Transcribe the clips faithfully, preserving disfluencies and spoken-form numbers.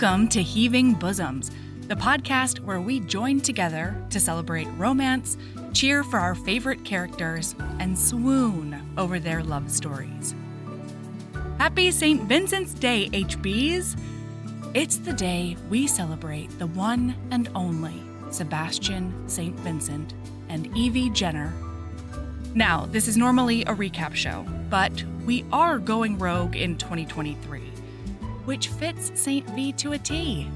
Welcome to Heaving Bosoms, the podcast where we join together to celebrate romance, cheer for our favorite characters, and swoon over their love stories. Happy Saint Vincent's Day, H Bs! It's the day we celebrate the one and only Sebastian Saint Vincent and Evie Jenner. Now, this is normally a recap show, but we are going rogue in twenty twenty-three, which fits Saint V to a T.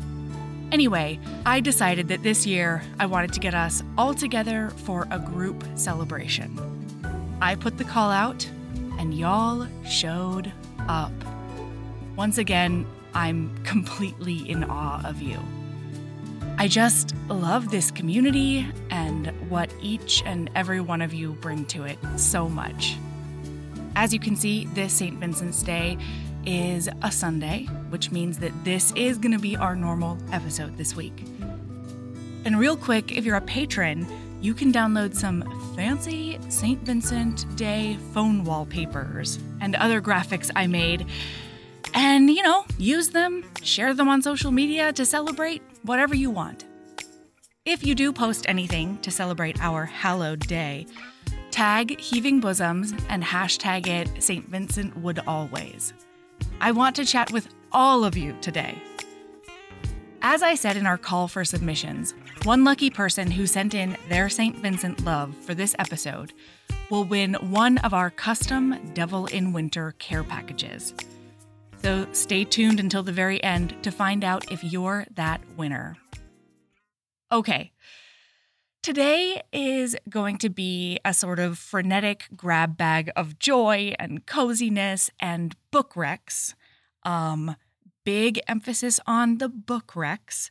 Anyway, I decided that this year I wanted to get us all together for a group celebration. I put the call out, and y'all showed up. Once again, I'm completely in awe of you. I just love this community and what each and every one of you bring to it so much. As you can see, this Saint Vincent's Day is a Sunday, which means that this is going to be our normal episode this week. And real quick, if you're a patron, you can download some fancy Saint Vincent Day phone wallpapers and other graphics I made and, you know, use them, share them on social media to celebrate whatever you want. If you do post anything to celebrate our hallowed day, tag Heaving Bosoms and hashtag it Saint Vincent Would Always. I want to chat with all of you today. As I said in our call for submissions, one lucky person who sent in their Saint Vincent love for this episode will win one of our custom Devil in Winter care packages. So stay tuned until the very end to find out if you're that winner. Okay, today is going to be a sort of frenetic grab bag of joy and coziness and book recs. Um, big emphasis on the book recs.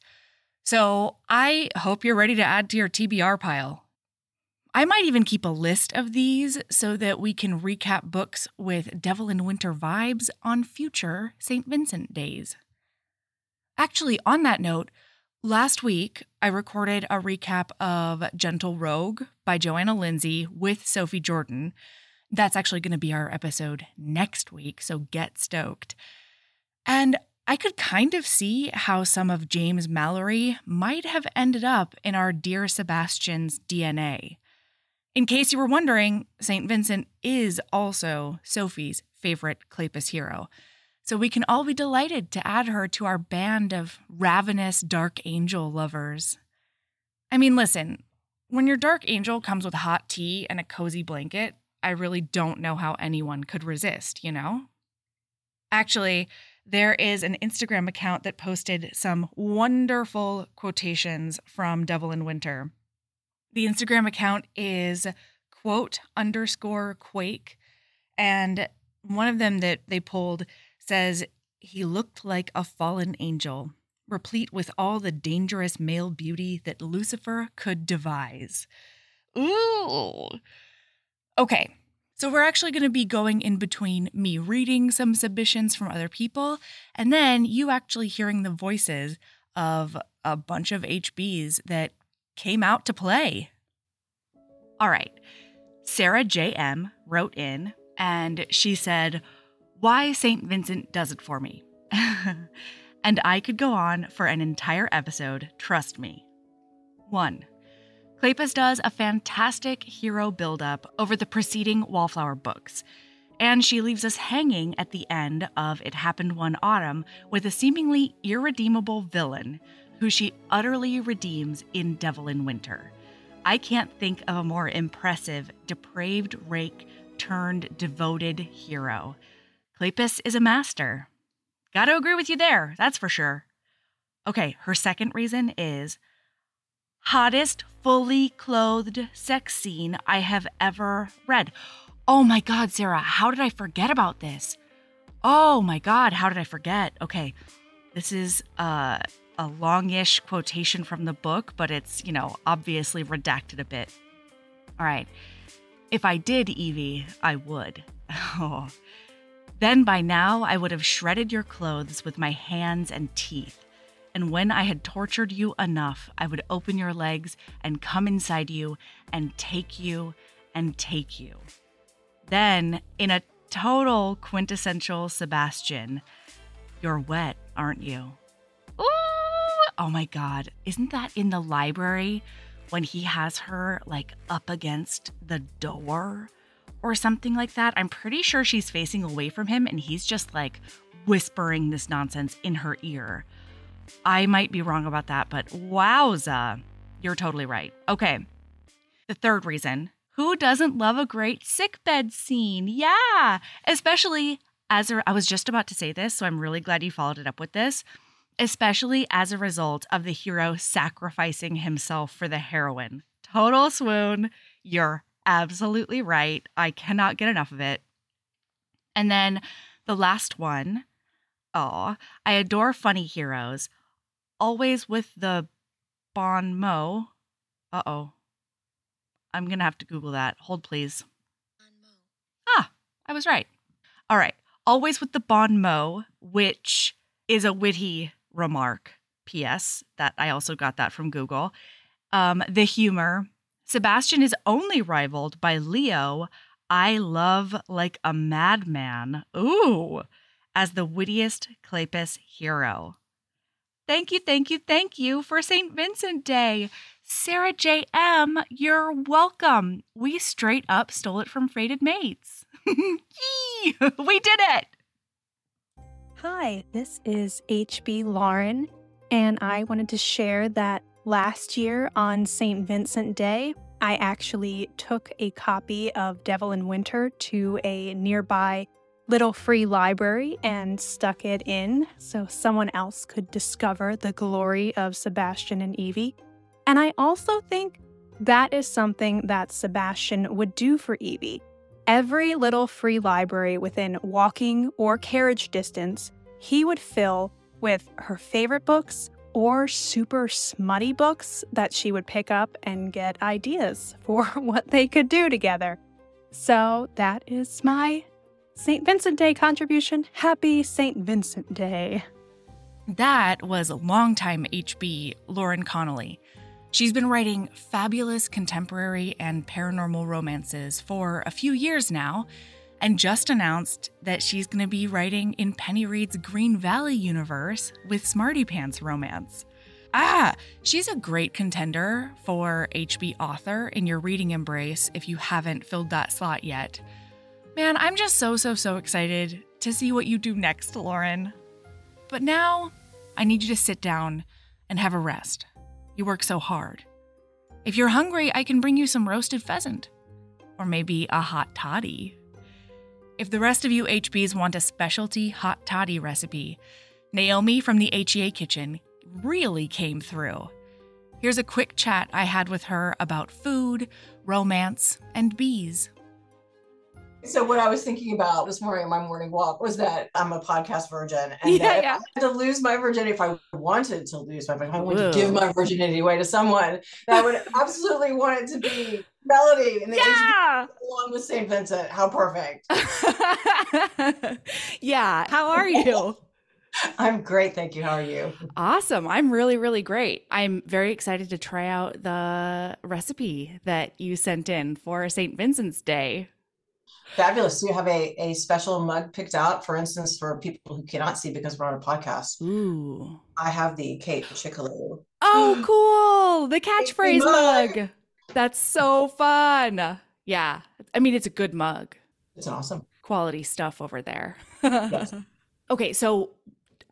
So I hope you're ready to add to your T B R pile. I might even keep a list of these so that we can recap books with Devil in Winter vibes on future Saint Vincent days. Actually, on that note, last week I recorded a recap of Gentle Rogue by Joanna Lindsay with Sophie Jordan. That's actually going to be our episode next week, so get stoked. And I could kind of see how some of James Mallory might have ended up in our Dear Sebastian's D N A. In case you were wondering, Saint Vincent is also Sophie's favorite Kleypas hero, so we can all be delighted to add her to our band of ravenous Dark Angel lovers. I mean, listen, when your Dark Angel comes with hot tea and a cozy blanket, I really don't know how anyone could resist, you know? Actually, there is an Instagram account that posted some wonderful quotations from Devil in Winter. The Instagram account is quote underscore quake, and one of them that they pulled says, "He looked like a fallen angel, replete with all the dangerous male beauty that Lucifer could devise." Ooh. Okay, so we're actually going to be going in between me reading some submissions from other people and then you actually hearing the voices of a bunch of H Bs that came out to play. All right. Sarah J M wrote in and she said, "Why Saint Vincent does it for me." And I could go on for an entire episode, trust me. One, Kleypas does a fantastic hero buildup over the preceding Wallflower books, and she leaves us hanging at the end of It Happened One Autumn with a seemingly irredeemable villain who she utterly redeems in Devil in Winter. I can't think of a more impressive, depraved rake turned devoted hero. Kleypas is a master. Gotta agree with you there, that's for sure. Okay, her second reason is hottest, fully clothed sex scene I have ever read. Oh my God, Sarah, how did I forget about this? Oh my God, how did I forget? Okay, this is, uh... a longish quotation from the book, but it's, you know, obviously redacted a bit. All right. "If I did, Evie, I would. Oh. Then by now I would have shredded your clothes with my hands and teeth. And when I had tortured you enough, I would open your legs and come inside you and take you and take you. Then, in a total quintessential Sebastian, you're wet, aren't you? Ooh. Oh my God, isn't that in the library when he has her like up against the door or something like that? I'm pretty sure she's facing away from him and he's just like whispering this nonsense in her ear. I might be wrong about that, but wowza, you're totally right. Okay, the third reason, who doesn't love a great sickbed scene? Yeah, especially as a, I was just about to say this, so I'm really glad you followed it up with this, especially as a result of the hero sacrificing himself for the heroine. Total swoon. You're absolutely right. I cannot get enough of it. And then the last one, oh, I adore funny heroes, always with the bon mot. Uh-oh. I'm going to have to Google that. Hold, please. Ah, I was right. All right. Always with the bon mot, which is a witty remark. P S. That I also got that from Google. Um, the humor. Sebastian is only rivaled by Leo. I love like a madman. Ooh. As the wittiest Kleypas hero. Thank you, thank you, thank you for Saint Vincent Day. Sarah J M, you're welcome. We straight up stole it from Freighted Mates. Yee! We did it! Hi, this is H B Lauren, and I wanted to share that last year on Saint Vincent Day, I actually took a copy of Devil in Winter to a nearby little free library and stuck it in so someone else could discover the glory of Sebastian and Evie. And I also think that is something that Sebastian would do for Evie. Every little free library within walking or carriage distance, he would fill with her favorite books or super smutty books that she would pick up and get ideas for what they could do together. So that is my Saint Vincent Day contribution. Happy Saint Vincent Day. That was longtime H B Lauren Connolly. She's been writing fabulous contemporary and paranormal romances for a few years now, and just announced that she's going to be writing in Penny Reed's Green Valley Universe with Smarty Pants romance. Ah, she's a great contender for H B author in your reading embrace if you haven't filled that slot yet. Man, I'm just so, so, so excited to see what you do next, Lauren. But now, I need you to sit down and have a rest. You work so hard. If you're hungry, I can bring you some roasted pheasant. Or maybe a hot toddy. If the rest of you H Bs want a specialty hot toddy recipe, Naomi from the H E A Kitchen really came through. Here's a quick chat I had with her about food, romance, and bees. So what I was thinking about this morning on my morning walk was that I'm a podcast virgin, and yeah, that yeah. I had to lose my virginity if I wanted to lose my virginity, if I wanted to give my virginity away to someone, that I would absolutely want it to be Melody and the yeah. H B along with Saint Vincent. How perfect. Yeah. How are you? I'm great. Thank you. How are you? Awesome. I'm really, really great. I'm very excited to try out the recipe that you sent in for Saint Vincent's Day. Fabulous. Do you have a, a special mug picked out, for instance, for people who cannot see because we're on a podcast? Ooh. I have the Kate Chickaloo. Oh, cool. The catchphrase mug. mug. That's so fun. Yeah. I mean, it's a good mug. It's awesome. Quality stuff over there. Yes. Okay. So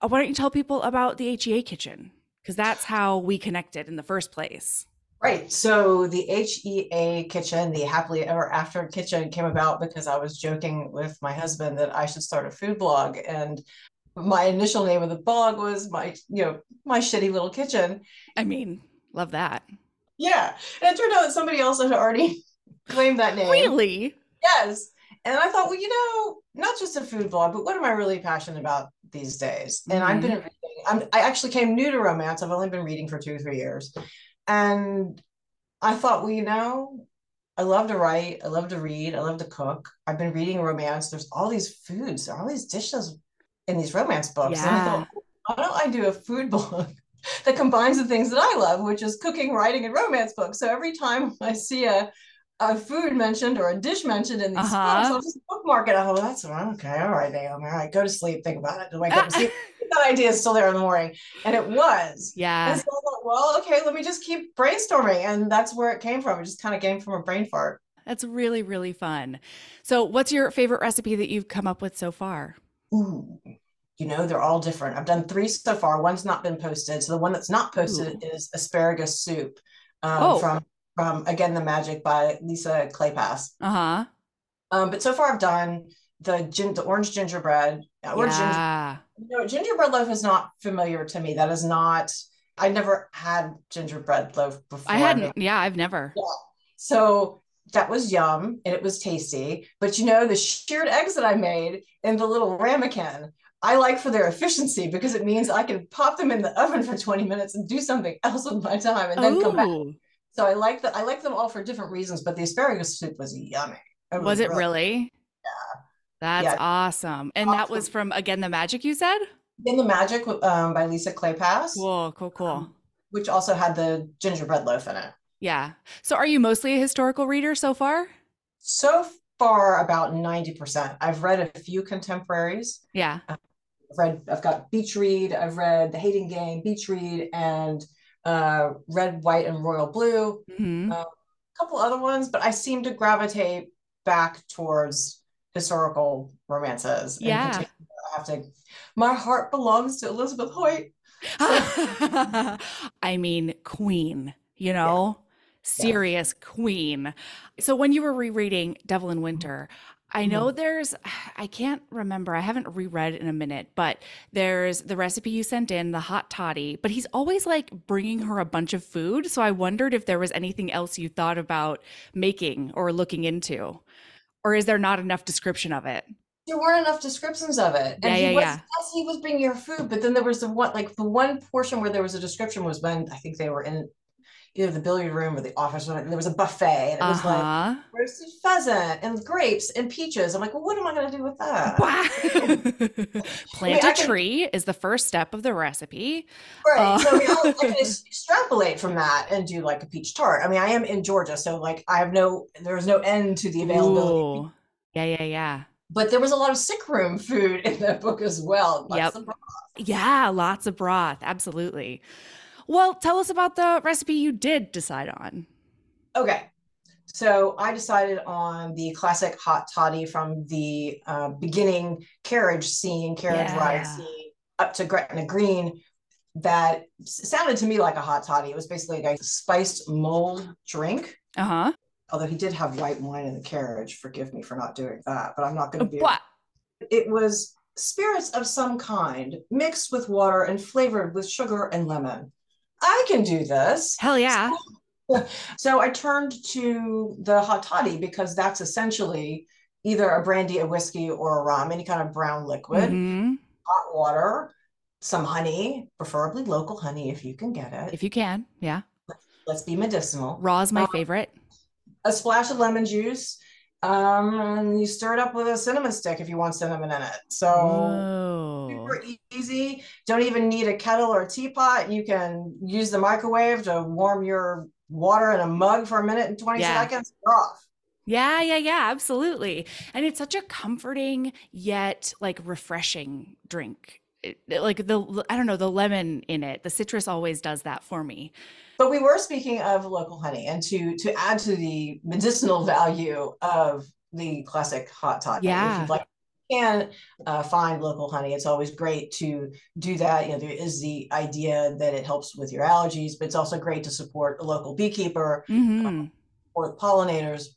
why don't you tell people about the H E A Kitchen? Because that's how we connected in the first place. Right. So the H E A Kitchen, the Happily Ever After Kitchen, came about because I was joking with my husband that I should start a food blog. And my initial name of the blog was my, you know, my shitty little kitchen. I mean, love that. Yeah. And it turned out that somebody else had already claimed that name. Really? Yes. And I thought, well, you know, not just a food blog, but what am I really passionate about these days? And mm-hmm. I've been reading. I'm, I actually came new to romance. I've only been reading for two or three years. And I thought, well, you know, I love to write. I love to read. I love to cook. I've been reading romance. There's all these foods, all these dishes in these romance books. Yeah. And I thought, why don't I do a food blog that combines the things that I love, which is cooking, writing, and romance books? So every time I see a, a food mentioned or a dish mentioned in these uh-huh. books, I'll just bookmark it. I thought, well, that's okay. All right, Naomi. All right, go to sleep. Think about it. Wake up and see. that idea is still there in the morning. And it was. Yeah. And so I thought, well, okay, let me just keep brainstorming. And that's where it came from. It just kind of came from a brain fart. That's really, really fun. So what's your favorite recipe that you've come up with so far? Ooh, you know, they're all different. I've done three so far. One's not been posted. So the one that's not posted Ooh. Is asparagus soup um, oh. from, from Again the Magic by Lisa Kleypas. Uh-huh. Um, but so far I've done the gin, the orange gingerbread. Or yeah. ginger, you know, gingerbread loaf is not familiar to me. That is not, I never had gingerbread loaf before. I hadn't. Yeah, I've never. Yeah. So that was yum and it was tasty, but you know, the sheared eggs that I made in the little ramekin, I like for their efficiency because it means I can pop them in the oven for twenty minutes and do something else with my time and then Ooh. Come back. So I like that. I like them all for different reasons, but the asparagus soup was yummy. It was, was it really? really? Yeah. That's yeah. awesome. And awesome. That was from, Again, the Magic, you said? Again, the Magic um, by Lisa Kleypas. Cool, cool, cool. Um, which also had the gingerbread loaf in it. Yeah. So are you mostly a historical reader so far? So far, about ninety percent. I've read a few contemporaries. Yeah. I've read, I've got Beach Read. I've read The Hating Game, Beach Read, and uh, Red, White, and Royal Blue. Mm-hmm. Uh, a couple other ones, but I seem to gravitate back towards historical romances. Yeah. I have to, my heart belongs to Elizabeth Hoyt. So. I mean, queen. You know, yeah. serious yeah. queen. So when you were rereading Devil in Winter, I know there's, I can't remember, I haven't reread in a minute, but there's the recipe you sent in, the hot toddy, but he's always like bringing her a bunch of food. So I wondered if there was anything else you thought about making or looking into, or is there not enough description of it? There weren't enough descriptions of it. And yeah, he, yeah, was, yeah. Yes, he was bringing her food, but then there was the one, like the one portion where there was a description was when I think they were in either the billiard room or the office, and there was a buffet, and it was uh-huh. like roasted pheasant and grapes and peaches. I'm like, well, what am I going to do with that? Wow. Plant I mean, a can... tree is the first step of the recipe. Right. Uh- so I, mean, I can extrapolate from that and do like a peach tart. I mean, I am in Georgia, so like I have no, there's no end to the availability. Ooh. Yeah, yeah, yeah. But there was a lot of sick room food in that book as well. Lots yep. of broth. Yeah, lots of broth. Absolutely. Well, tell us about the recipe you did decide on. Okay. So I decided on the classic hot toddy from the uh, beginning carriage scene, carriage yeah. ride scene, up to Gretna Green. That sounded to me like a hot toddy. It was basically like a spiced mold drink. Uh-huh. Although he did have white wine in the carriage. Forgive me for not doing that, but I'm not going to be. What? It was spirits of some kind mixed with water and flavored with sugar and lemon. I can do this. Hell yeah. So, so I turned to the hot toddy because that's essentially either a brandy, a whiskey, or a rum, any kind of brown liquid, mm-hmm. hot water, some honey, preferably local honey if you can get it. If you can, yeah. Let's be medicinal. Raw is my um, favorite. A splash of lemon juice. Um, and you stir it up with a cinnamon stick if you want cinnamon in it. So Whoa. Super easy. Don't even need a kettle or a teapot. You can use the microwave to warm your water in a mug for a minute and twenty yeah. seconds. You're off. Yeah, yeah, yeah, absolutely. And it's such a comforting yet like refreshing drink. It, like the, I don't know, the lemon in it, the citrus always does that for me. But we were speaking of local honey, and to to add to the medicinal value of the classic hot toddy, yeah. if you'd like, you can uh, find local honey. It's always great to do that. You know, there is the idea that it helps with your allergies, but it's also great to support a local beekeeper mm-hmm. um, or pollinators.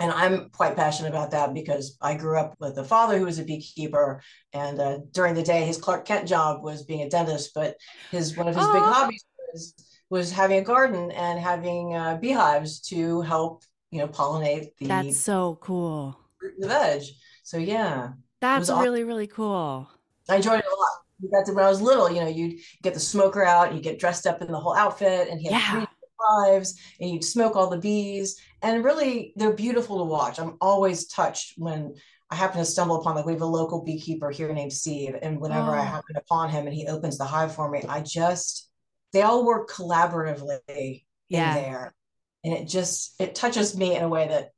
And I'm quite passionate about that because I grew up with a father who was a beekeeper, and uh, during the day, his Clark Kent job was being a dentist, but his one of his Aww. Big hobbies was, was having a garden and having uh, beehives to help, you know, pollinate the That's so cool. fruit and the veg. So yeah. That's really, awesome. Really cool. I enjoyed it a lot. We got to, when I was little, you know, you'd get the smoker out, you get dressed up in the whole outfit, and he had yeah. three hives, and you'd smoke all the bees. And really, they're beautiful to watch. I'm always touched when I happen to stumble upon, like we have a local beekeeper here named Steve. And whenever oh. I happen upon him and he opens the hive for me, I just, they all work collaboratively yeah. in there. And it just, it touches me in a way that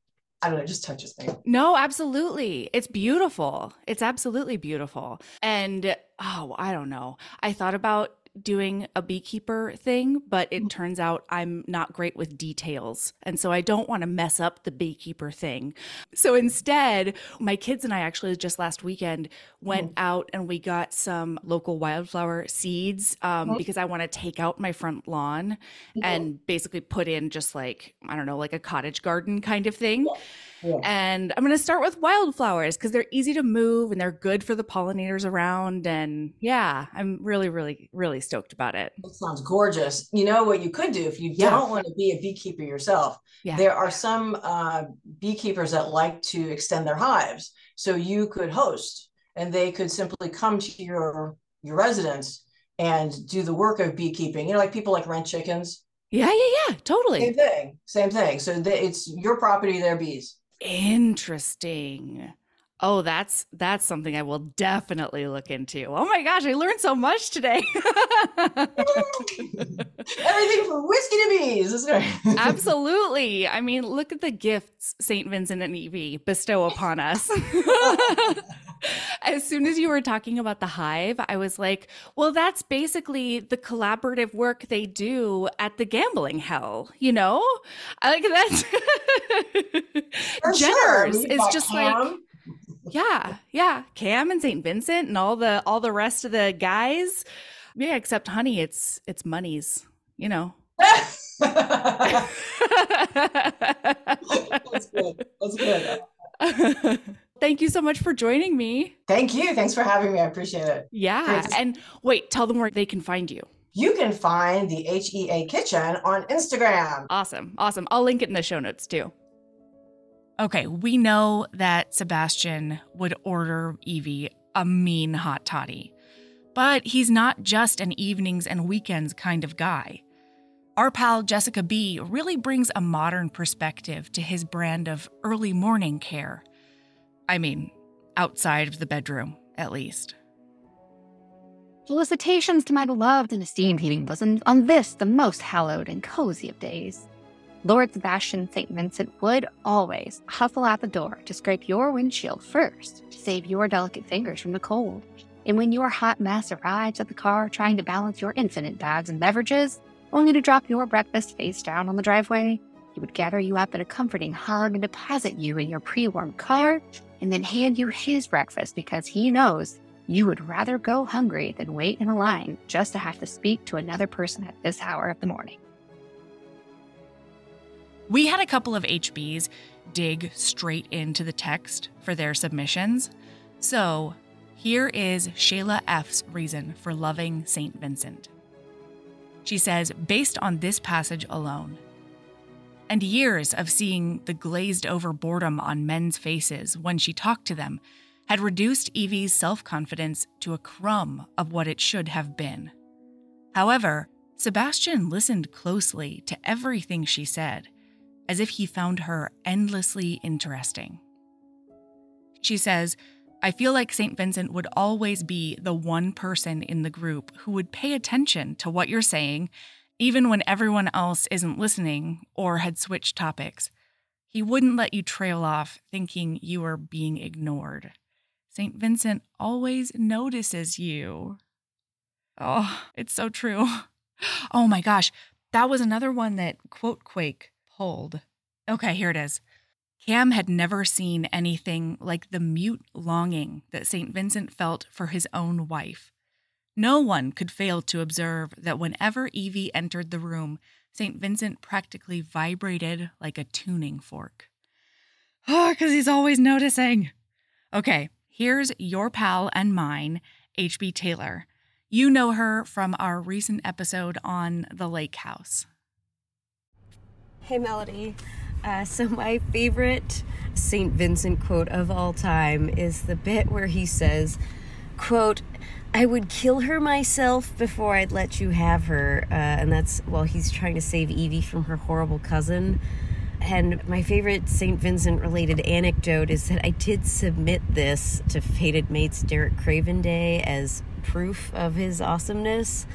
I don't know, it just touches me. No, absolutely. It's beautiful. It's absolutely beautiful. And, oh, I don't know. I thought about doing a beekeeper thing, but it turns out I'm not great with details. And so I don't want to mess up the beekeeper thing. So instead, my kids and I actually just last weekend went mm. out and we got some local wildflower seeds um, mm. because I want to take out my front lawn mm. and basically put in just like, I don't know, like a cottage garden kind of thing. Yeah. Yeah. And I'm going to start with wildflowers because they're easy to move and they're good for the pollinators around. And yeah, I'm really, really, really stoked about it. That sounds gorgeous. You know what you could do if you yeah. don't want to be a beekeeper yourself? Yeah. There are some uh, beekeepers that like to extend their hives. So you could host and they could simply come to your, your residence and do the work of beekeeping. You know, like people like rent chickens. Yeah, yeah, yeah, totally. Same thing. Same thing. So they, it's your property, their bees. Interesting. Oh, that's that's something I will definitely look into. Oh my gosh, I learned so much today. Everything from whiskey to bees. That's right. Absolutely. I mean, look at the gifts Saint Vincent and Evie bestow upon us. As soon as you were talking about the hive, I was like, well, that's basically the collaborative work they do at the gambling hell, you know? I like that. Jenner's sure. is just Cam. Like, yeah, yeah. Cam and Saint Vincent and all the all the rest of the guys. Yeah, except honey, it's it's monies, you know. That's good. That's good. Thank you so much for joining me. Thank you. Thanks for having me. I appreciate it. Yeah. Thanks. And wait, tell them where they can find you. You can find the H E A Kitchen on Instagram. Awesome. Awesome. I'll link it in the show notes too. Okay. We know that Sebastian would order Evie a mean hot toddy, but he's not just an evenings and weekends kind of guy. Our pal Jessica B really brings a modern perspective to his brand of early morning care. I mean, outside of the bedroom, at least. Felicitations to my beloved and esteemed Heaving Bosoms on this, the most hallowed and cozy of days. Lord Sebastian Saint Vincent would always hustle out the door to scrape your windshield first to save your delicate fingers from the cold. And when your hot mess arrives at the car trying to balance your infinite bags and beverages, only to drop your breakfast face down on the driveway, he would gather you up in a comforting hug and deposit you in your pre-warmed car, and then hand you his breakfast because he knows you would rather go hungry than wait in a line just to have to speak to another person at this hour of the morning. We had a couple of H Bs dig straight into the text for their submissions. So here is Shayla F's reason for loving Saint Vincent. She says, based on this passage alone, and years of seeing the glazed-over boredom on men's faces when she talked to them had reduced Evie's self-confidence to a crumb of what it should have been. However, Sebastian listened closely to everything she said, as if he found her endlessly interesting. She says, I feel like Saint Vincent would always be the one person in the group who would pay attention to what you're saying, even when everyone else isn't listening or had switched topics. He wouldn't let you trail off thinking you were being ignored. Saint Vincent always notices you. Oh, it's so true. Oh my gosh, that was another one that quote_quake pulled. Okay, here it is. Cam had never seen anything like the mute longing that Saint Vincent felt for his own wife. No one could fail to observe that whenever Evie entered the room, Saint Vincent practically vibrated like a tuning fork. Oh, because he's always noticing. Okay, here's your pal and mine, H B Taylor. You know her from our recent episode on the lake house. Hey, Melody. Uh, so my favorite Saint Vincent quote of all time is the bit where he says, quote, I would kill her myself before I'd let you have her. Uh, and that's while well, he's trying to save Evie from her horrible cousin. And my favorite Saint Vincent related anecdote is that I did submit this to Fated Mates Derek Craven Day as proof of his awesomeness.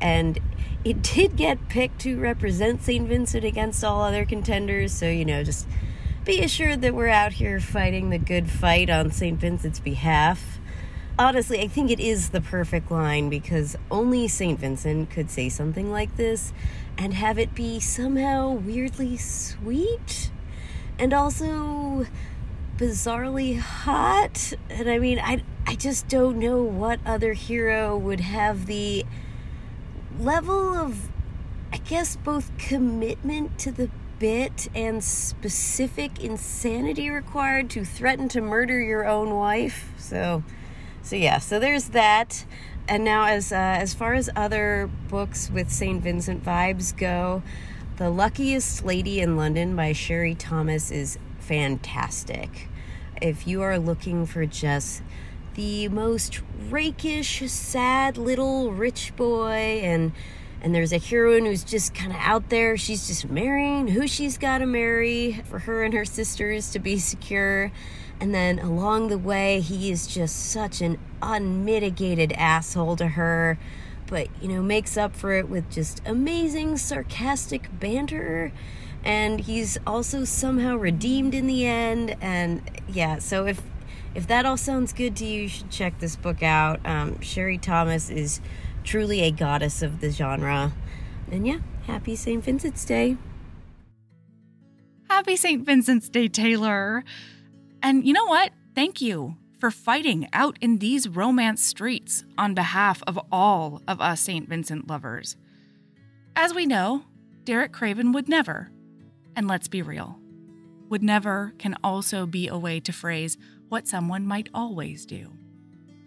And it did get picked to represent Saint Vincent against all other contenders. So, you know, just be assured that we're out here fighting the good fight on Saint Vincent's behalf. Honestly, I think it is the perfect line because only Saint Vincent could say something like this and have it be somehow weirdly sweet and also bizarrely hot. And I mean, I, I just don't know what other hero would have the level of, I guess, both commitment to the bit and specific insanity required to threaten to murder your own wife. So... So yeah, so there's that. And now as uh, as far as other books with Saint Vincent vibes go, The Luckiest Lady in London by Sherry Thomas is fantastic. If you are looking for just the most rakish, sad little rich boy, and and there's a heroine who's just kind of out there, she's just marrying who she's got to marry for her and her sisters to be secure. And then along the way, he is just such an unmitigated asshole to her, but, you know, makes up for it with just amazing sarcastic banter. And he's also somehow redeemed in the end. And yeah, so if if that all sounds good to you, you should check this book out. Um, Sherry Thomas is truly a goddess of the genre. And yeah, happy Saint Vincent's Day. Happy Saint Vincent's Day, Taylor. And you know what? Thank you for fighting out in these romance streets on behalf of all of us Saint Vincent lovers. As we know, Derek Craven would never, and let's be real, would never can also be a way to phrase what someone might always do.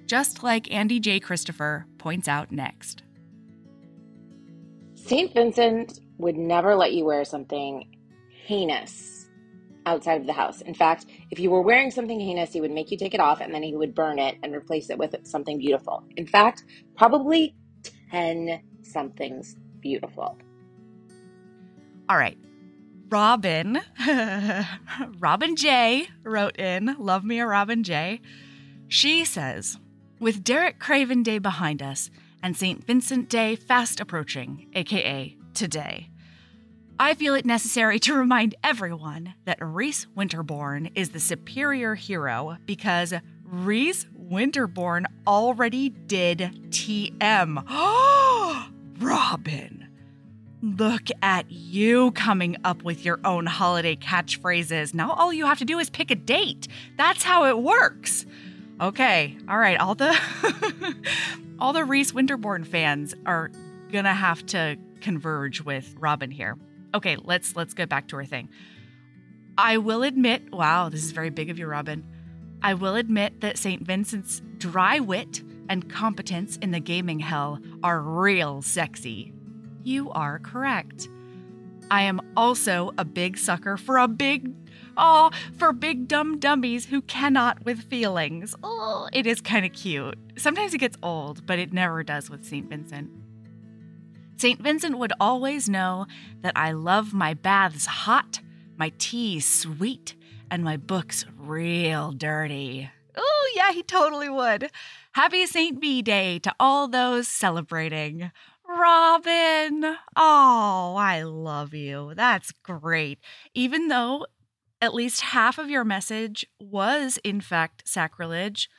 Just like Andy J. Christopher points out next. Saint Vincent would never let you wear something heinous outside of the house. In fact, if you were wearing something heinous, he would make you take it off, and then he would burn it and replace it with something beautiful. In fact, probably ten somethings beautiful. All right. Robin, Robin J. wrote in, love me a Robin J. She says, with Derek Craven Day behind us and Saint Vincent Day fast approaching, aka today, I feel it necessary to remind everyone that Reese Winterbourne is the superior hero because Reese Winterbourne already did T M. Oh, Robin, look at you coming up with your own holiday catchphrases. Now all you have to do is pick a date. That's how it works. Okay, all right, all the all the Reese Winterbourne fans are gonna have to converge with Robin here. Okay, let's let's get back to our thing. I will admit, wow, this is very big of you, Robin. I will admit that Saint Vincent's dry wit and competence in the gaming hell are real sexy. You are correct. I am also a big sucker for a big, oh, for big dumb dummies who cannot with feelings. Oh, it is kind of cute. Sometimes it gets old, but it never does with Saint Vincent. Saint Vincent would always know that I love my baths hot, my tea sweet, and my books real dirty. Oh, yeah, he totally would. Happy Saint V Day to all those celebrating. Robin, oh, I love you. That's great. Even though at least half of your message was, in fact, sacrilege,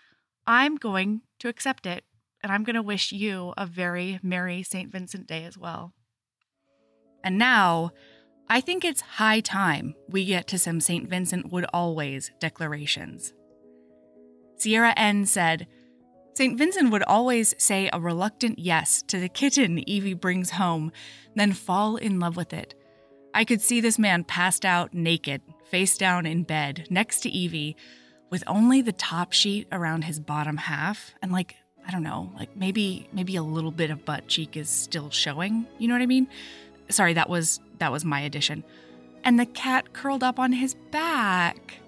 I'm going to accept it. And I'm going to wish you a very merry Saint Vincent Day as well. And now, I think it's high time we get to some Saint Vincent would always declarations. Sierra N. said, Saint Vincent would always say a reluctant yes to the kitten Evie brings home, then fall in love with it. I could see this man passed out naked, face down in bed, next to Evie, with only the top sheet around his bottom half, and like I don't know, like maybe maybe a little bit of butt cheek is still showing. You know what I mean? Sorry, that was that was my addition. And the cat curled up on his back.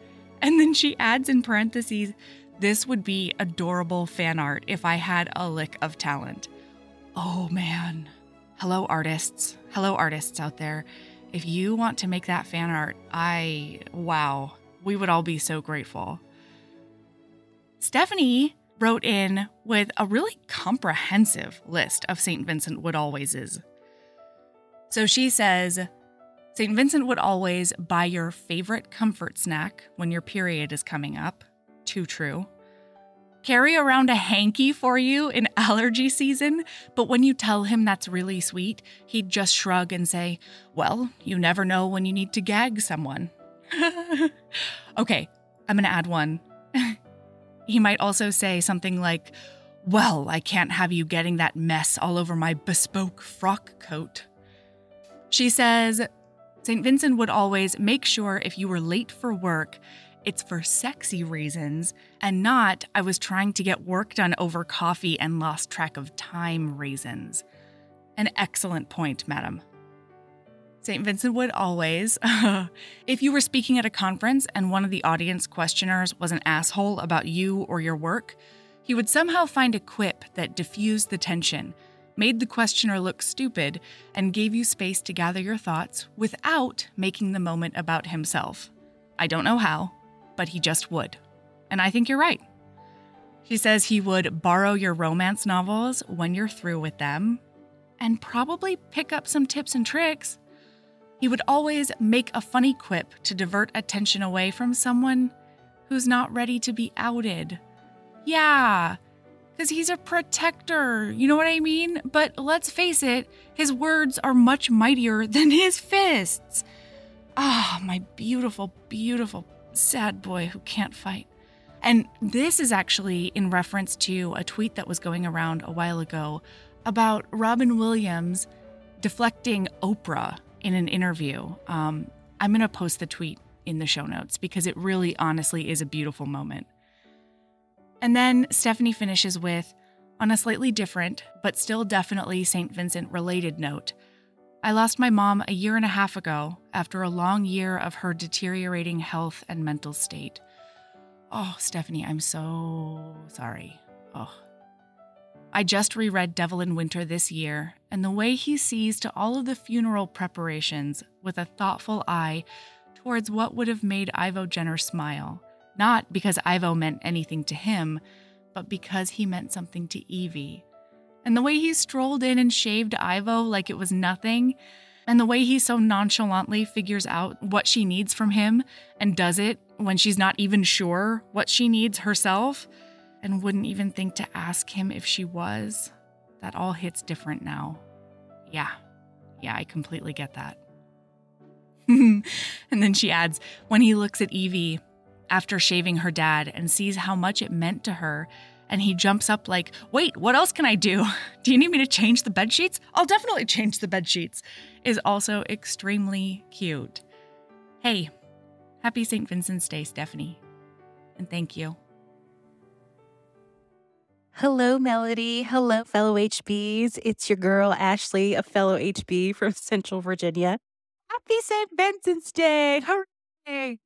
And then she adds in parentheses, this would be adorable fan art if I had a lick of talent. Oh, man. Hello, artists. Hello, artists out there. If you want to make that fan art, I, wow, we would all be so grateful. Stephanie wrote in with a really comprehensive list of Saint Vincent would alwayses. So she says, Saint Vincent would always buy your favorite comfort snack when your period is coming up. Too true. Carry around a hanky for you in allergy season, but when you tell him that's really sweet, he'd just shrug and say, well, you never know when you need to gag someone. Okay, I'm going to add one. He might also say something like, well, I can't have you getting that mess all over my bespoke frock coat. She says, Saint Vincent would always make sure if you were late for work, it's for sexy reasons, and not I was trying to get work done over coffee and lost track of time reasons. An excellent point, madam. Saint Vincent would always, if you were speaking at a conference and one of the audience questioners was an asshole about you or your work, he would somehow find a quip that diffused the tension, made the questioner look stupid, and gave you space to gather your thoughts without making the moment about himself. I don't know how, but he just would. And I think you're right. She says he would borrow your romance novels when you're through with them and probably pick up some tips and tricks. He would always make a funny quip to divert attention away from someone who's not ready to be outed. Yeah, because he's a protector, you know what I mean? But let's face it, his words are much mightier than his fists. Ah, oh, my beautiful, beautiful sad boy who can't fight. And this is actually in reference to a tweet that was going around a while ago about Robin Williams deflecting Oprah in an interview. Um, I'm going to post the tweet in the show notes because it really honestly is a beautiful moment. And then Stephanie finishes with, on a slightly different, but still definitely Saint Vincent related note, I lost my mom a year and a half ago after a long year of her deteriorating health and mental state. Oh, Stephanie, I'm so sorry. Oh. I just reread Devil in Winter this year, and the way he sees to all of the funeral preparations with a thoughtful eye towards what would have made Ivo Jenner smile, not because Ivo meant anything to him, but because he meant something to Evie. And the way he strolled in and shaved Ivo like it was nothing, and the way he so nonchalantly figures out what she needs from him and does it when she's not even sure what she needs herself and wouldn't even think to ask him if she was, that all hits different now. Yeah, yeah, I completely get that. And then she adds, when he looks at Evie after shaving her dad and sees how much it meant to her, and he jumps up like, wait, what else can I do? Do you need me to change the bed sheets? I'll definitely change the bed sheets, is also extremely cute. Hey, happy Saint Vincent's Day, Stephanie. And thank you. Hello, Melody. Hello, fellow H Bs. It's your girl, Ashley, a fellow H B from Central Virginia. Happy Saint Vincent's Day. Hooray!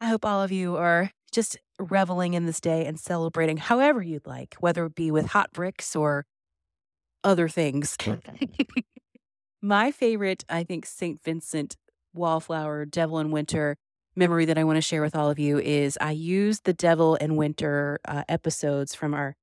I hope all of you are just reveling in this day and celebrating however you'd like, whether it be with hot bricks or other things. My favorite, I think, Saint Vincent Wallflower Devil in Winter memory that I want to share with all of you is I used the Devil in Winter uh, episodes from our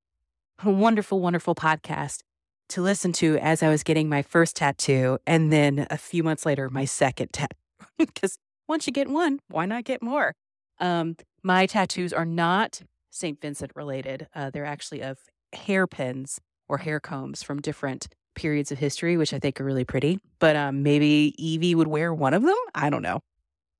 wonderful, wonderful podcast to listen to as I was getting my first tattoo, and then a few months later, my second tattoo. Because once you get one, why not get more? Um, my tattoos are not Saint Vincent related. Uh, they're actually of hairpins or hair combs from different periods of history, which I think are really pretty. But um, maybe Evie would wear one of them. I don't know.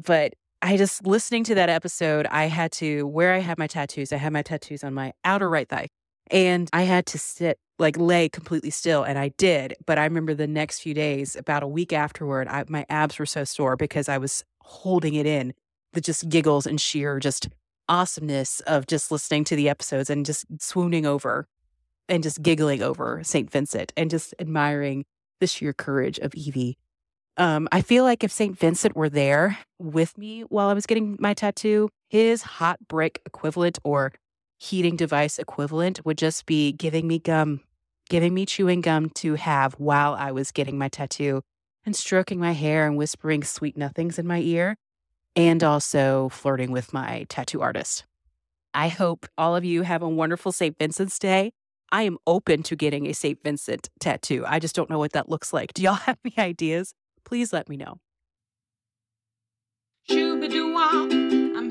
But I just, listening to that episode, I had to, where I had my tattoos, I had my tattoos on my outer right thigh. And I had to sit, like lay completely still. And I did. But I remember the next few days, about a week afterward, I, my abs were so sore because I was holding it in. The just giggles and sheer just awesomeness of just listening to the episodes and just swooning over and just giggling over Saint Vincent and just admiring the sheer courage of Evie. Um, I feel like if Saint Vincent were there with me while I was getting my tattoo, his hot brick equivalent or heating device equivalent would just be giving me gum, giving me chewing gum to have while I was getting my tattoo and stroking my hair and whispering sweet nothings in my ear. And also flirting with my tattoo artist. I hope all of you have a wonderful Saint Vincent's Day. I am open to getting a Saint Vincent tattoo. I just don't know what that looks like. Do y'all have any ideas? Please let me know.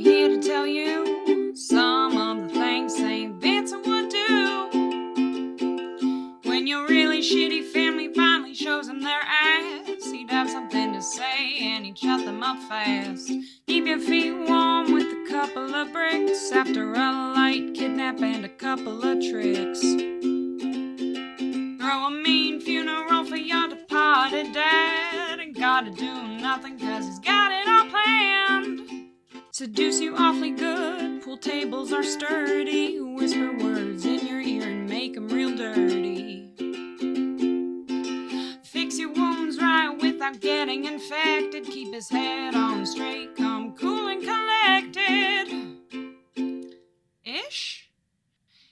I'm here to tell you some of the things Saint Vincent would do. When your really shitty family finally shows him their ass, he'd have something to say and he'd shut them up fast. Keep your feet warm with a couple of bricks, after a light kidnap and a couple of tricks. Throw a mean funeral for your departed dad, and gotta do nothing cause he's got it all planned. Seduce you awfully good, pool tables are sturdy, whisper words in your ear and make them real dirty. Fix your wounds right without getting infected, keep his head on straight, come cool and collected. Ish?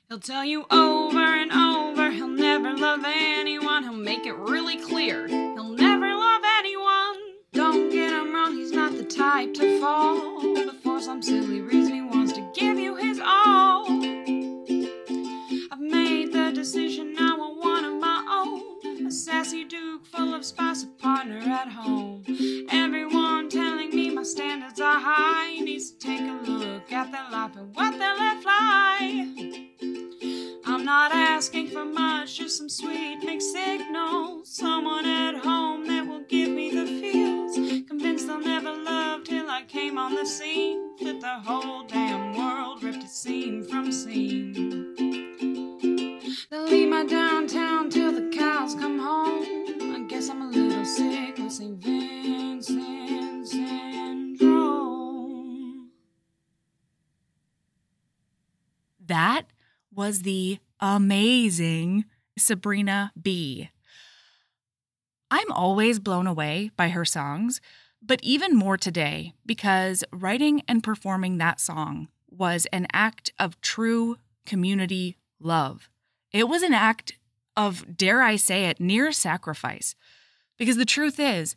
He'll tell you over and over, he'll never love anyone, he'll make it really clear, he'll never love anyone. Don't get him wrong, he's not the type to fall, but for some silly reason he wants to give you his all. I've made the decision, I want one of my own, a sassy duke full of spice, a partner at home. Everyone telling me my standards are high, needs to take a look at their life and what they let fly. I'm not asking for much, just some sweet mixed signals, someone at home that will give me the feels, convinced I'll never love till I came on the scene, that the whole damn world ripped a seam from seam. They'll leave my downtown till the cows come home, I guess I'm a little sick with Saint Vincent syndrome. That was the amazing Sabrina B. I'm always blown away by her songs, but even more today because writing and performing that song was an act of true community love. It was an act of, dare I say it, near sacrifice, because the truth is,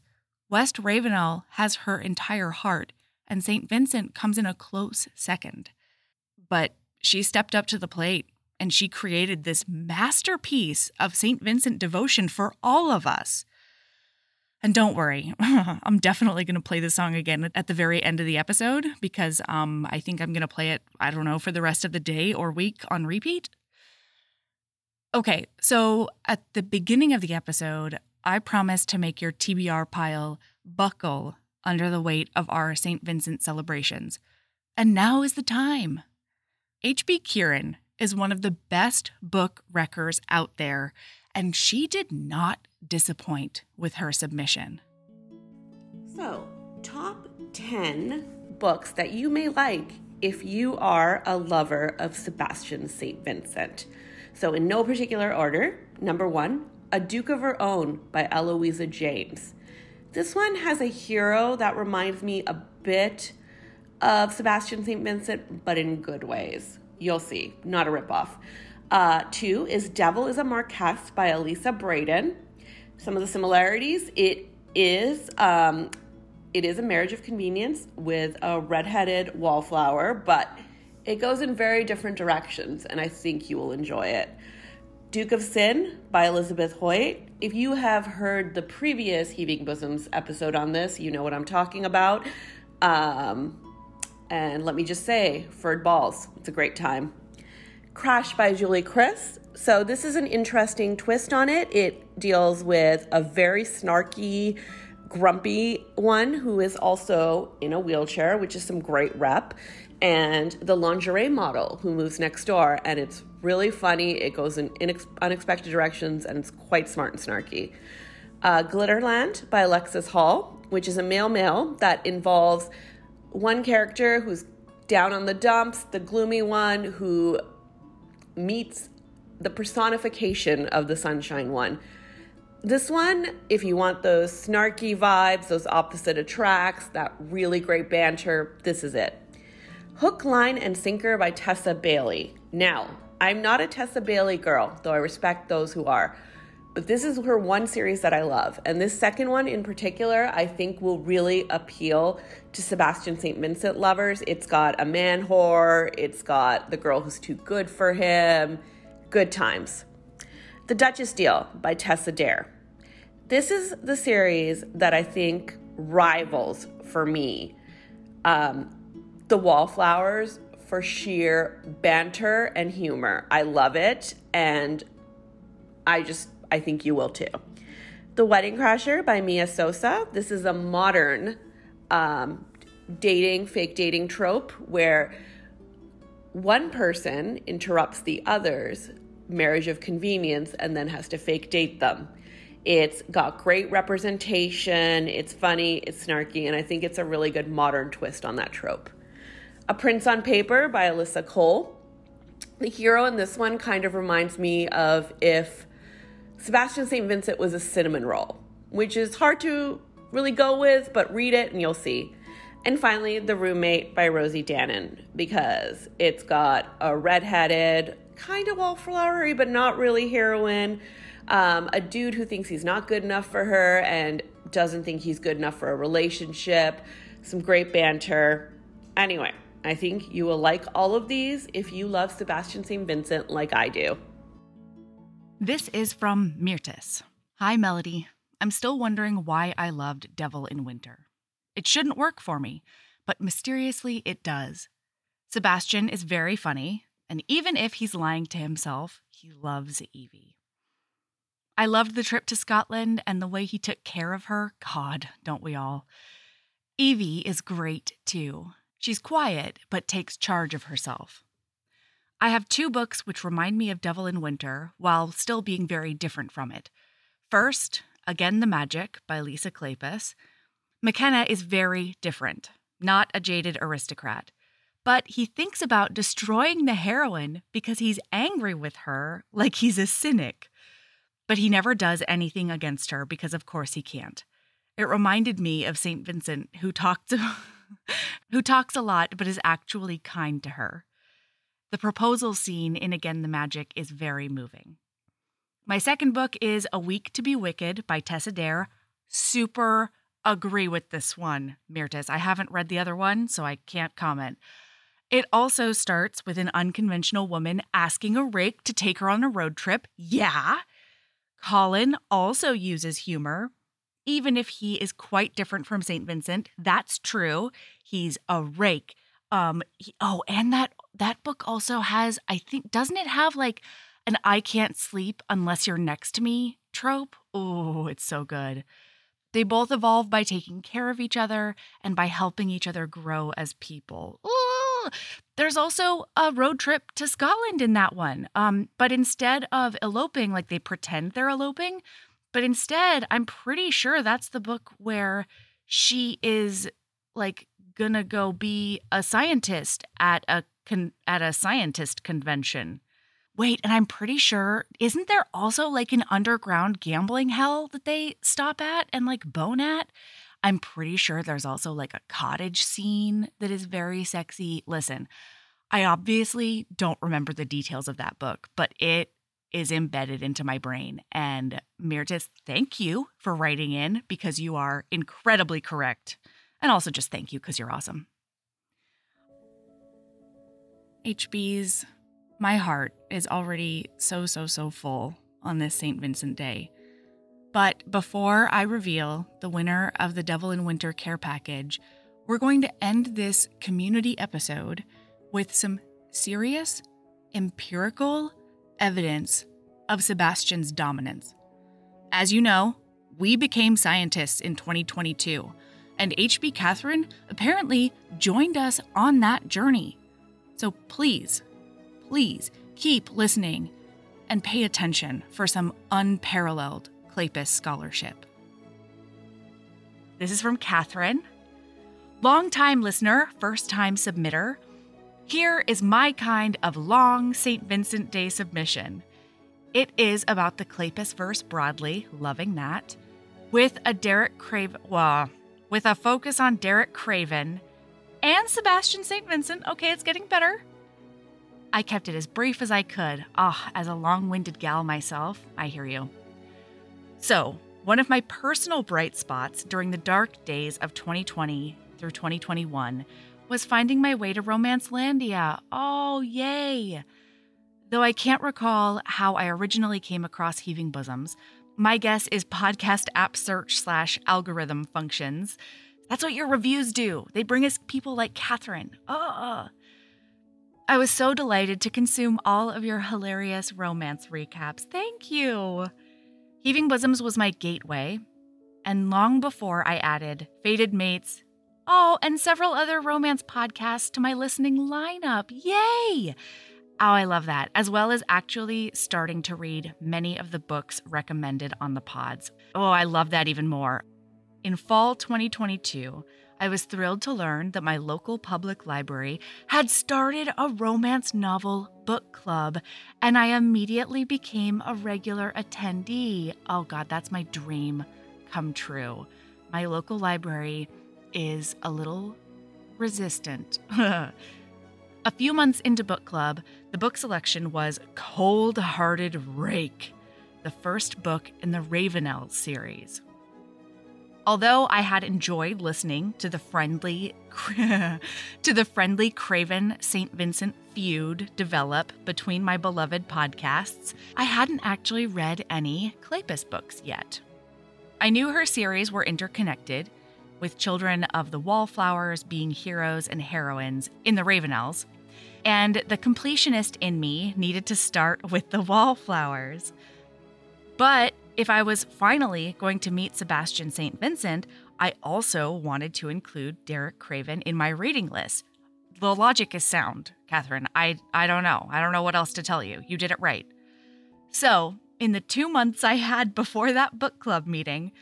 West Ravenel has her entire heart, and Saint Vincent comes in a close second. But she stepped up to the plate, and she created this masterpiece of Saint Vincent devotion for all of us. And don't worry, I'm definitely going to play this song again at the very end of the episode because um, I think I'm going to play it, I don't know, for the rest of the day or week on repeat. Okay, so at the beginning of the episode, I promised to make your T B R pile buckle under the weight of our Saint Vincent celebrations. And now is the time. H B Kieran is one of the best book wreckers out there, and she did not disappoint with her submission. So, top ten books that you may like if you are a lover of Sebastian Saint Vincent. So, in no particular order, number one, A Duke of Her Own by Eloisa James. This one has a hero that reminds me a bit of Sebastian Saint Vincent, but in good ways. You'll see, not a ripoff. Uh, two is Devil is a Marquess by Elisa Braden. Some of the similarities, it is um, it is a marriage of convenience with a redheaded wallflower, but it goes in very different directions, and I think you will enjoy it. Duke of Sin by Elizabeth Hoyt. If you have heard the previous Heaving Bosoms episode on this, you know what I'm talking about. Um... And let me just say, Ferd Balls, it's a great time. Crash by Julie Chris. So this is an interesting twist on it. It deals with a very snarky, grumpy one who is also in a wheelchair, which is some great rep, and the lingerie model who moves next door. And it's really funny. It goes in inex- unexpected directions, and it's quite smart and snarky. Uh, Glitterland by Alexis Hall, which is a male-male that involves one character who's down on the dumps, the gloomy one who meets the personification of the sunshine one. This one, if you want those snarky vibes, those opposite attracts, that really great banter, this is it. Hook, Line, and Sinker by Tessa Bailey. Now, I'm not a Tessa Bailey girl, though I respect those who are, but this is her one series that I love. And this second one in particular, I think will really appeal to Sebastian Saint Vincent lovers. It's got a man whore. It's got the girl who's too good for him. Good times. The Duchess Deal by Tessa Dare. This is the series that I think rivals for me. Um, the Wallflowers for sheer banter and humor. I love it, and I just, I think you will too. The Wedding Crasher by Mia Sosa. This is a modern um, dating, fake dating trope where one person interrupts the other's marriage of convenience and then has to fake date them. It's got great representation, it's funny, it's snarky, and I think it's a really good modern twist on that trope. A Prince on Paper by Alyssa Cole. The hero in this one kind of reminds me of if Sebastian Saint Vincent was a cinnamon roll, which is hard to really go with, but read it and you'll see. And finally, The Roommate by Rosie Dannon, because it's got a redheaded, kind of wallflowery, but not really heroine, Um, a dude who thinks he's not good enough for her and doesn't think he's good enough for a relationship. Some great banter. Anyway, I think you will like all of these if you love Sebastian Saint Vincent like I do. This is from Myrtis. Hi, Melody. I'm still wondering why I loved Devil in Winter. It shouldn't work for me, but mysteriously it does. Sebastian is very funny, and even if he's lying to himself, he loves Evie. I loved the trip to Scotland and the way he took care of her. God, don't we all? Evie is great, too. She's quiet, but takes charge of herself. I have two books which remind me of Devil in Winter, while still being very different from it. First, Again the Magic by Lisa Kleypas. McKenna is very different, not a jaded aristocrat, but he thinks about destroying the heroine because he's angry with her like he's a cynic. But he never does anything against her because, of course, he can't. It reminded me of Saint Vincent, who talked, who talks a lot but is actually kind to her. The proposal scene in Again the Magic is very moving. My second book is A Week to be Wicked by Tessa Dare. Super agree with this one, Myrtis. I haven't read the other one, so I can't comment. It also starts with an unconventional woman asking a rake to take her on a road trip. Yeah. Colin also uses humor. Even if he is quite different from Saint Vincent, that's true. He's a rake. Um. He, oh, and that that book also has, I think, doesn't it have like an I can't sleep unless you're next to me trope? Oh, it's so good. They both evolve by taking care of each other and by helping each other grow as people. Ooh! There's also a road trip to Scotland in that one. Um, but instead of eloping, like they pretend they're eloping, but instead I'm pretty sure that's the book where she is like gonna go be a scientist at a con- at a scientist convention. Wait, and I'm pretty sure, isn't there also like an underground gambling hell that they stop at and like bone at? I'm pretty sure there's also like a cottage scene that is very sexy. Listen, I obviously don't remember the details of that book, but it is embedded into my brain. And Myrtis, thank you for writing in because you are incredibly correct. And also just thank you because you're awesome. H B's. My heart is already so, so, so full on this Saint Vincent Day. But before I reveal the winner of the Devil in Winter Care Package, we're going to end this community episode with some serious, empirical evidence of Sebastian's dominance. As you know, we became scientists in twenty twenty-two, and H B Catherine apparently joined us on that journey. So please... Please keep listening and pay attention for some unparalleled Kleypas scholarship. This is from Catherine. Long-time listener, first-time submitter. Here is my kind of long Saint Vincent Day submission. It is about the Kleypas verse broadly, loving that, with a Derek Craven, well, with a focus on Derek Craven and Sebastian Saint Vincent. Okay, it's getting better. I kept it as brief as I could. Ah, oh, as a long-winded gal myself, I hear you. So, one of my personal bright spots during the dark days of twenty twenty through twenty twenty-one was finding my way to Romancelandia. Oh, yay! Though I can't recall how I originally came across Heaving Bosoms, my guess is podcast app search slash algorithm functions. That's what your reviews do. They bring us people like Catherine. Oh, I was so delighted to consume all of your hilarious romance recaps. Thank you. Heaving Bosoms was my gateway, and long before I added Fated Mates, oh, and several other romance podcasts to my listening lineup. Yay! Oh, I love that, as well as actually starting to read many of the books recommended on the pods. Oh, I love that even more. In fall twenty twenty-two, I was thrilled to learn that my local public library had started a romance novel book club, and I immediately became a regular attendee. Oh God, that's my dream come true. My local library is a little resistant. A few months into book club, the book selection was Cold-Hearted Rake, the first book in the Ravenel series. Although I had enjoyed listening to the friendly to the friendly Craven Saint Vincent feud develop between my beloved podcasts, I hadn't actually read any Kleypas books yet. I knew her series were interconnected, with children of the wallflowers being heroes and heroines in the Ravenels, and the completionist in me needed to start with the wallflowers. But if I was finally going to meet Sebastian Saint Vincent, I also wanted to include Derek Craven in my reading list. The logic is sound, Catherine. I, I don't know. I don't know what else to tell you. You did it right. So, in the two months I had before that book club meeting,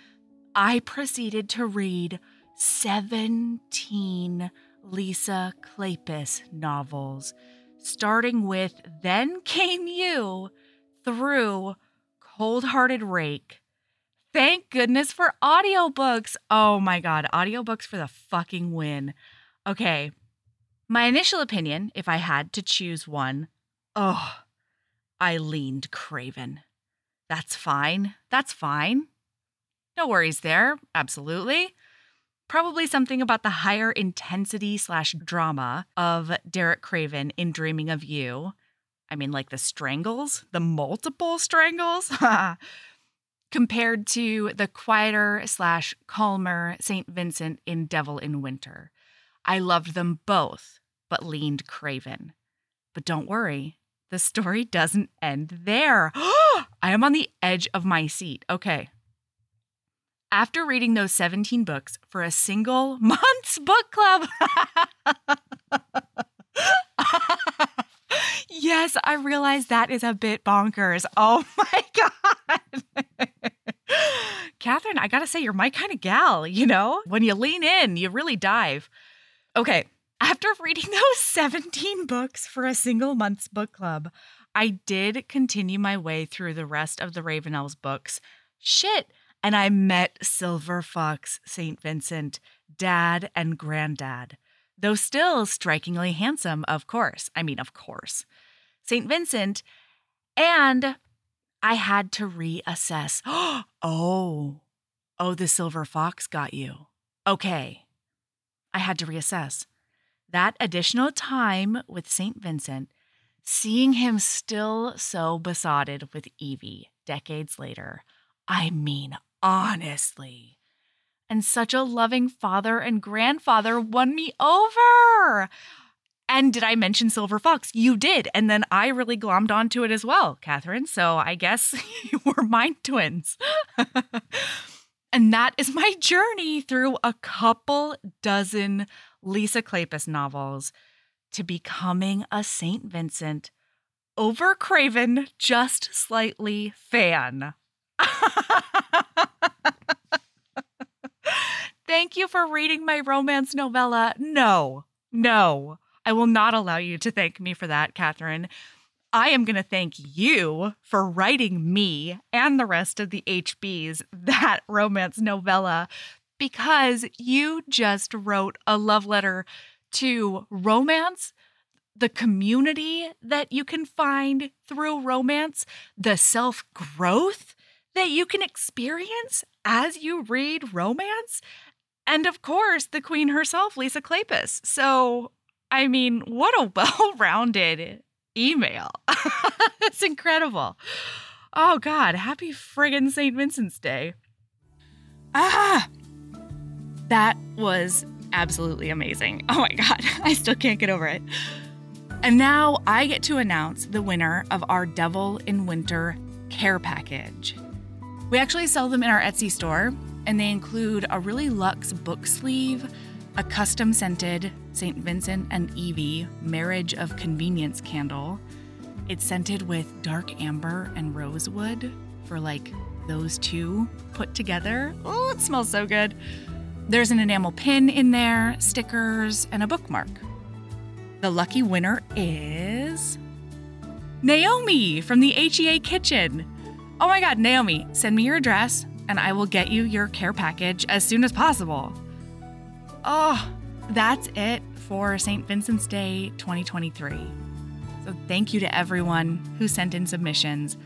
I proceeded to read seventeen Lisa Kleypas novels, starting with Then Came You through Cold-Hearted Rake. Thank goodness for audiobooks. Oh my God, audiobooks for the fucking win. Okay, my initial opinion, if I had to choose one, oh, I leaned Craven. That's fine. That's fine. No worries there, absolutely. Probably something about the higher intensity slash drama of Derek Craven in Dreaming of You. I mean, like the strangles, the multiple strangles, compared to the quieter slash calmer Saint Vincent in Devil in Winter. I loved them both, but leaned Craven. But don't worry, the story doesn't end there. I am on the edge of my seat. Okay. After reading those seventeen books for a single month's book club. Yes, I realize that is a bit bonkers. Oh my God. Catherine, I gotta say, you're my kind of gal, you know? When you lean in, you really dive. Okay, after reading those seventeen books for a single month's book club, I did continue my way through the rest of the Ravenel's books. Shit. And I met Silver Fox Saint Vincent, Dad and Granddad, though still strikingly handsome, of course. I mean, of course. Saint Vincent, and I had to reassess. Oh, oh, the Silver Fox got you. Okay, I had to reassess. That additional time with Saint Vincent, seeing him still so besotted with Evie decades later, I mean, honestly. And such a loving father and grandfather won me over. And did I mention Silver Fox? You did. And then I really glommed onto it as well, Catherine. So I guess you were mind twins. And that is my journey through a couple dozen Lisa Kleypas novels to becoming a Saint Vincent over Craven, just slightly fan. Thank you for reading my romance novella. No, no, I will not allow you to thank me for that, Catherine. I am going to thank you for writing me and the rest of the H Bs that romance novella, because you just wrote a love letter to romance, the community that you can find through romance, the self-growth that you can experience as you read romance, and of course, the queen herself, Lisa Kleypas. So, I mean, what a well-rounded email. It's incredible. Oh, God. Happy friggin' Saint Vincent's Day. Ah! That was absolutely amazing. Oh my God, I still can't get over it. And now I get to announce the winner of our Devil in Winter care package. We actually sell them in our Etsy store, and they include a really luxe book sleeve, a custom-scented Saint Vincent and Evie Marriage of Convenience candle. It's scented with dark amber and rosewood for, like, those two put together. Oh, it smells so good. There's an enamel pin in there, stickers, and a bookmark. The lucky winner is Naomi from the H E A Kitchen. Oh my God, Naomi, send me your address and I will get you your care package as soon as possible. Oh, that's it for Saint Vincent's Day twenty twenty-three. So thank you to everyone who sent in submissions.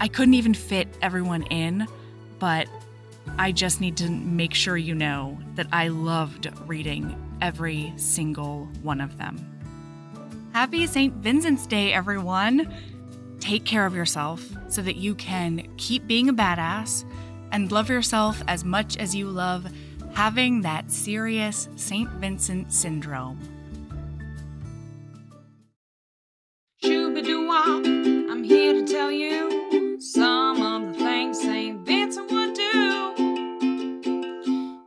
I couldn't even fit everyone in, but I just need to make sure you know that I loved reading every single one of them. Happy Saint Vincent's Day, everyone. Take care of yourself so that you can keep being a badass and love yourself as much as you love having that serious Saint Vincent syndrome. Shoo-ba-doo-wop, I'm here to tell you some of the things Saint Vincent would do.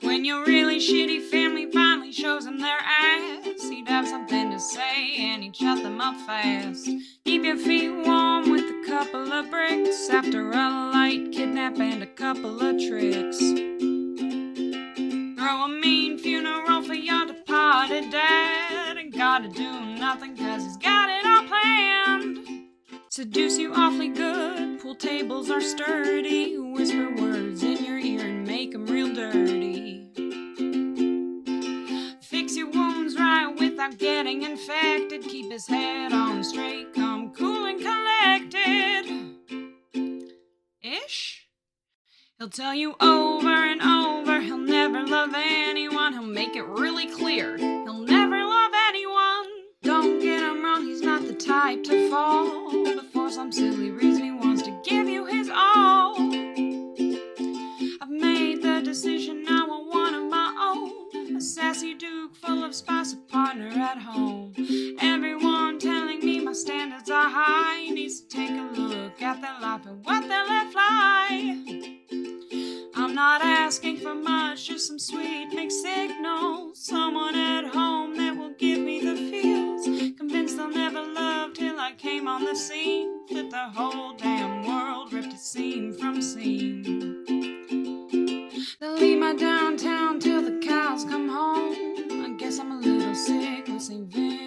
When your really shitty family finally shows them their ass, he'd have something to say and he'd shut them up fast. Keep your feet warm with a couple of bricks after a light kidnap and a couple of tricks. Throw a mean funeral for your departed dad. Ain't gotta do nothing cause he's got it all planned. Seduce you awfully good, pool tables are sturdy. Whisper words in your ear and make them real dirty. Fix your wounds right without getting infected. Keep his head on straight, come cool and collected. Ish? He'll tell you over and over, he'll never love anyone. He'll make it really clear, he'll never love anyone. Don't get him wrong, he's not the type to fall, but for some silly reason he wants to give you his all. I've made the decision, I want one of my own, a sassy duke full of spice, a partner at home. Everyone telling me my standards are high, he needs to take a look at their life and what they let fly. I'm not asking for much, just some sweet mixed signals. Someone at home that will give me the feels. Convinced I'll never love till I came on the scene. That the whole damn world ripped a seam from seam. They'll leave my downtown till the cows come home. I guess I'm a little sick of Saint Vincent.